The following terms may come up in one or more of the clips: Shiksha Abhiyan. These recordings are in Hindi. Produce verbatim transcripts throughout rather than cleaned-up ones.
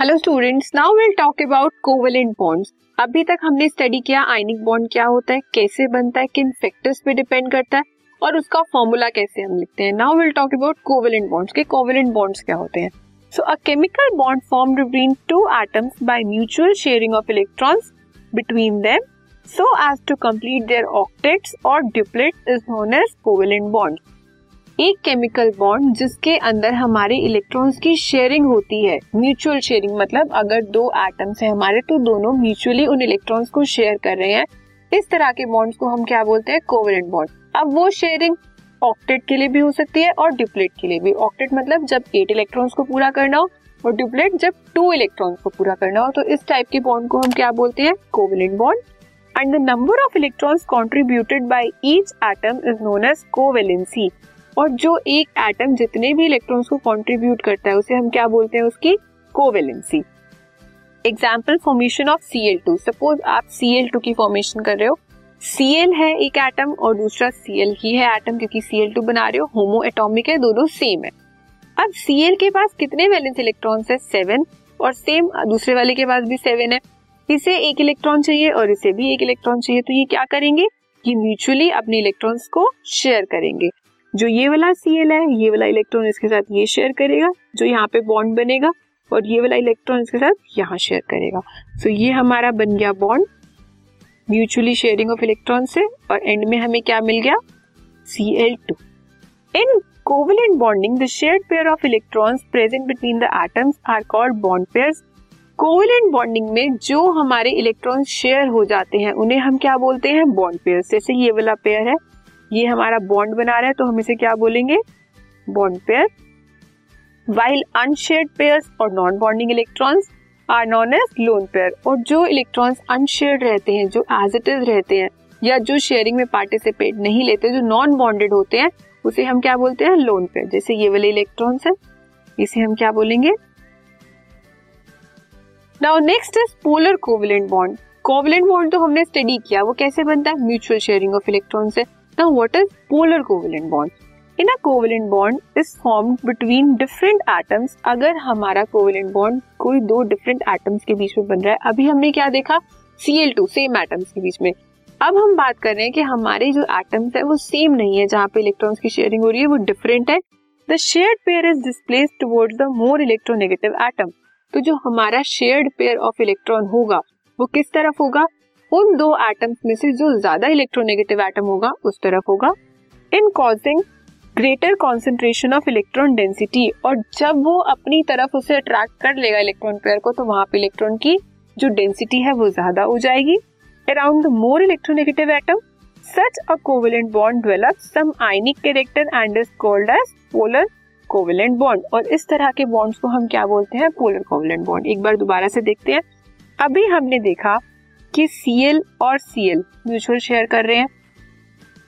Hello students, now will talk about covalent bonds. अभी तक हमने स्टडी किया आयनिक बॉन्ड क्या होता है, कैसे बनता है, किन फैक्टर्स पे डिपेंड करता है और उसका फॉर्मूला कैसे हम लिखते हैं। Now will talk about covalent bonds के कोवेलेंट बॉन्ड्स क्या होते हैं। So a chemical bond formed between two atoms by mutual sharing of electrons between them so as to complete their octets और duplets is known as covalent bond. एक केमिकल बॉन्ड जिसके अंदर हमारे इलेक्ट्रॉन्स की शेयरिंग होती है, म्यूचुअल शेयरिंग मतलब अगर दो एटम्स हैं हमारे तो दोनों म्यूचुअली उन इलेक्ट्रॉन्स को शेयर कर रहे हैं, इस तरह के बॉन्ड्स को हम क्या बोलते हैं, कोवेलेंट बॉन्ड। अब वो शेयरिंग ऑक्टेट के लिए भी हो सकती है और ड्यूप्लेट के लिए भी। ऑक्टेट मतलब जब एट इलेक्ट्रॉन्स को पूरा करना हो और ड्यूप्लेट जब टू इलेक्ट्रॉन्स को पूरा करना हो, तो इस टाइप के बॉन्ड को हम क्या बोलते हैं, covalent bond. And the number of electrons contributed by each atom is known as covalency. और जो एक एटम जितने भी इलेक्ट्रॉन्स को कंट्रीब्यूट करता है उसे हम क्या बोलते हैं, उसकी covalency. Example formation of C L two. सपोज आप सी एल टू की फॉर्मेशन कर रहे हो, Cl है एक एटम और दूसरा Cl ही है एटम, क्योंकि सी एल टू बना रहे हो, होमो एटॉमिक है, दोनों सेम है। अब Cl के पास कितने वैलेंस इलेक्ट्रॉन्स है, सेवन, और सेम दूसरे वाले के पास भी सेवन है। इसे एक इलेक्ट्रॉन चाहिए और इसे भी एक इलेक्ट्रॉन चाहिए, तो ये क्या करेंगे, ये म्यूचुअली अपने इलेक्ट्रॉन्स को शेयर करेंगे। जो ये वाला Cl है, ये वाला इलेक्ट्रॉन इसके साथ ये शेयर करेगा, जो यहाँ पे बॉन्ड बनेगा, और ये वाला इलेक्ट्रॉन इसके साथ यहाँ शेयर करेगा। सो so, ये हमारा बन गया bond mutually sharing of electron से, और एंड में हमें क्या मिल गया, C L two. In covalent bonding the shared pair of electrons present between the atoms are called bond pairs. Covalent bonding में जो हमारे इलेक्ट्रॉन शेयर हो जाते हैं उन्हें हम क्या बोलते हैं, बॉन्ड पेयर्स। जैसे ये वाला पेयर है, ये हमारा बॉन्ड बना रहा है तो हम इसे क्या बोलेंगे, bond pair. While unshared pairs और non bonding electrons are known as lone pair. और जो इलेक्ट्रॉन्स अनशेयर्ड रहते हैं, जो एज इट इज रहते हैं, या जो शेयरिंग में पार्टिसिपेट नहीं लेते, जो नॉन बॉन्डेड होते हैं, उसे हम क्या बोलते हैं, लोन पेयर। जैसे ये वाले इलेक्ट्रॉन्स है, इसे हम क्या बोलेंगे। Now next is polar covalent bond. Covalent bond तो हमने स्टडी किया, वो कैसे बनता है, म्यूचुअल शेयरिंग ऑफ इलेक्ट्रॉन से। Now what is polar covalent bond? In a covalent bond is formed between different atoms. अगर हमारा covalent bond कोई दो different atoms के बीच में बन रहा है, अभी हमने क्या देखा, C L two same atoms के बीच में। अब हम बात कर रहे हैं कि हमारे जो atoms है वो same नहीं है, जहाँ पे इलेक्ट्रॉन्स की शेयरिंग हो रही है वो different है। The shared pair is displaced towards the more electronegative atom. तो जो हमारा shared pair of electron होगा वो किस तरफ होगा, उन दो एटम्स में से जो ज्यादा इलेक्ट्रोनेगेटिव एटम होगा उस तरफ होगा। In causing greater concentration of electron density. और जब वो अपनी तरफ उसे अट्रैक्ट कर लेगा इलेक्ट्रॉन पेयर को, तो वहां पे इलेक्ट्रॉन की जो डेंसिटी है वो ज्यादा हो जाएगी around the more electronegative atom. Such a covalent bond develops some ionic character and is called as polar covalent bond. और इस तरह के बॉन्ड्स को हम क्या बोलते हैं, पोलर कोवेलेंट बॉन्ड। एक बार दोबारा से देखते हैं। अभी हमने देखा कि Cl और Cl म्यूचुअल शेयर कर रहे हैं,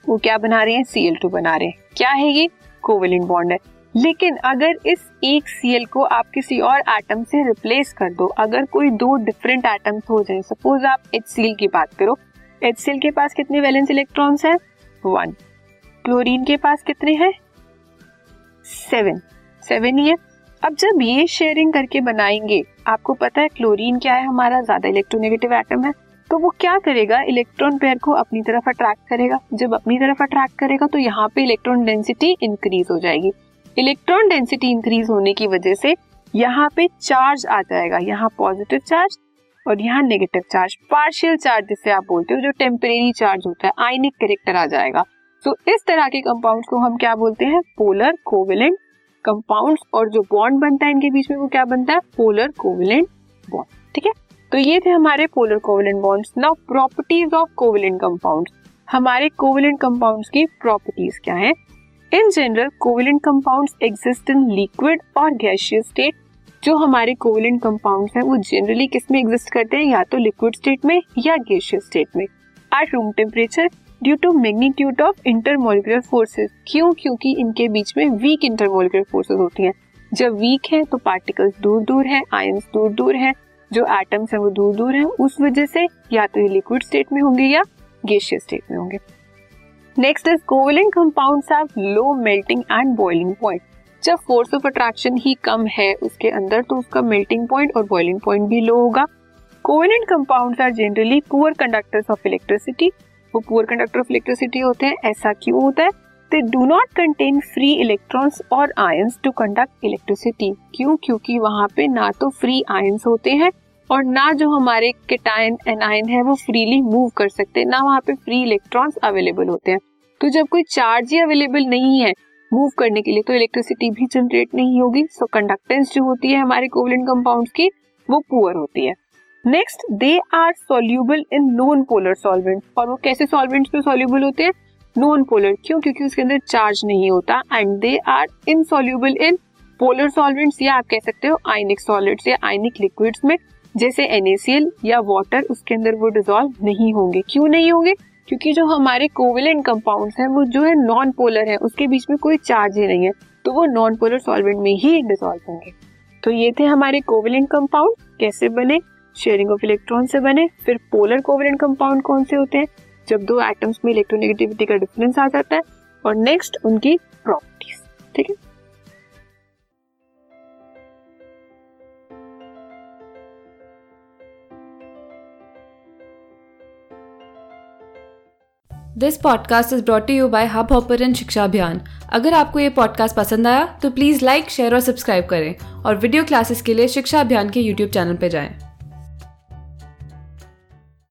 वो क्या बना रहे हैं, सी एल टू बना रहे हैं, क्या है ये, कोवेलेंट बॉन्ड है। लेकिन अगर इस एक Cl को आप किसी और एटम से रिप्लेस कर दो, अगर कोई दो डिफरेंट एटम्स हो जाए, सपोज आप HCl की बात करो, HCl के पास कितने वैलेंस इलेक्ट्रॉन्स हैं, वन। क्लोरीन के पास कितने हैं, सेवन, सेवन ही है। अब जब ये शेयरिंग करके बनाएंगे, आपको पता है क्लोरीन क्या है, हमारा ज्यादा इलेक्ट्रोनेगेटिव एटम है, तो वो क्या करेगा, इलेक्ट्रॉन पेयर को अपनी तरफ अट्रैक्ट करेगा। जब अपनी तरफ अट्रैक्ट करेगा तो यहाँ पे इलेक्ट्रॉन डेंसिटी इंक्रीज हो जाएगी। इलेक्ट्रॉन डेंसिटी इंक्रीज होने की वजह से यहाँ पे चार्ज आ जाएगा, यहाँ पॉजिटिव चार्ज और यहाँ नेगेटिव चार्ज, पार्शियल चार्ज जिसे आप बोलते हो, जो टेम्परेरी चार्ज होता है, आयनिक कैरेक्टर आ जाएगा। तो इस तरह के कंपाउंड को हम क्या बोलते हैं, पोलर कोवेलेंट कंपाउंड। और जो बॉन्ड बनता है इनके बीच में वो क्या बनता है, पोलर कोवेलेंट बॉन्ड। ठीक है, तो ये थे हमारे polar covalent bonds. Now properties of covalent compounds. हमारे कोवेलेंट कंपाउंड्स की प्रॉपर्टीज क्या हैं? In general covalent compounds exist in liquid और गैसियस स्टेट। जो हमारे कोवेलेंट कंपाउंड्स हैं वो जनरली किस में एग्जिस्ट करते हैं, या तो लिक्विड स्टेट में या गैसियस स्टेट में at room temperature due to magnitude of intermolecular forces. क्यों, क्योंकि इनके बीच में वीक इंटरमोलिकुलर फोर्सेज होती हैं। जब वीक है तो पार्टिकल्स दूर दूर हैं, आयंस दूर दूर हैं, जो एटम्स हैं वो दूर दूर हैं, उस वजह से या तो ये लिक्विड स्टेट में होंगे या गैसियस स्टेट में होंगे। Next is covalent compounds have low melting and boiling point. जब फोर्स ऑफ अट्रैक्शन ही कम है उसके अंदर तो उसका मेल्टिंग पॉइंट और बॉइलिंग पॉइंट भी लो होगा। Covalent compounds are generally poor conductors of electricity, वो पुअर कंडक्टर ऑफ इलेक्ट्रिसिटी होते हैं। ऐसा क्यों होता है? They do not contain free electrons और आयंस टू कंडक्ट इलेक्ट्रिसिटी। क्यों? क्योंकि वहां पे ना तो फ्री आयंस होते हैं और ना जो हमारे केटायन एनायन है वो फ्रीली मूव कर सकते हैं, ना वहाँ पे फ्री इलेक्ट्रॉन्स अवेलेबल होते हैं। तो जब कोई चार्ज ही अवेलेबल नहीं है मूव करने के लिए तो इलेक्ट्रिसिटी भी जनरेट नहीं होगी। सो कंडक्टेंस जो होती है हमारे कोवेलेंट कंपाउंड्स की वो पुअर होती है। Next, they are soluble in non polar solvent, और वो कैसे सॉल्वेंट्स में सोल्यूबल होते हैं? Non polar. क्यों? क्योंकि उसके अंदर चार्ज नहीं होता। And they are insoluble in polar solvents, या आप कह सकते हो आयनिक सॉलिड्स या आयनिक लिक्विड्स में, जैसे एन ए सी एल या वाटर, उसके अंदर वो डिसॉल्व नहीं होंगे। क्यों नहीं होंगे? क्योंकि जो हमारे कोवेलेंट कंपाउंड्स हैं वो जो है नॉन पोलर है, उसके बीच में कोई चार्ज ही नहीं है, तो वो नॉन पोलर सॉल्वेंट में ही डिसॉल्व होंगे। तो ये थे हमारे कोवेलेंट कंपाउंड कैसे बने, शेयरिंग ऑफ इलेक्ट्रॉन से बने। फिर पोलर कोवेलेंट कंपाउंड कौन से होते हैं? जब दो एटम्स में इलेक्ट्रोनेगेटिविटी का डिफरेंस आ जाता है। और नेक्स्ट उनकी प्रॉपर्टीज, ठीक है। This podcast is brought to you by Hubhopper and Shiksha Abhiyan. अगर आपको ये पॉडकास्ट पसंद आया तो प्लीज़ लाइक, शेयर और सब्सक्राइब करें, और वीडियो क्लासेस के लिए शिक्षा अभियान के यूट्यूब चैनल पर जाएं।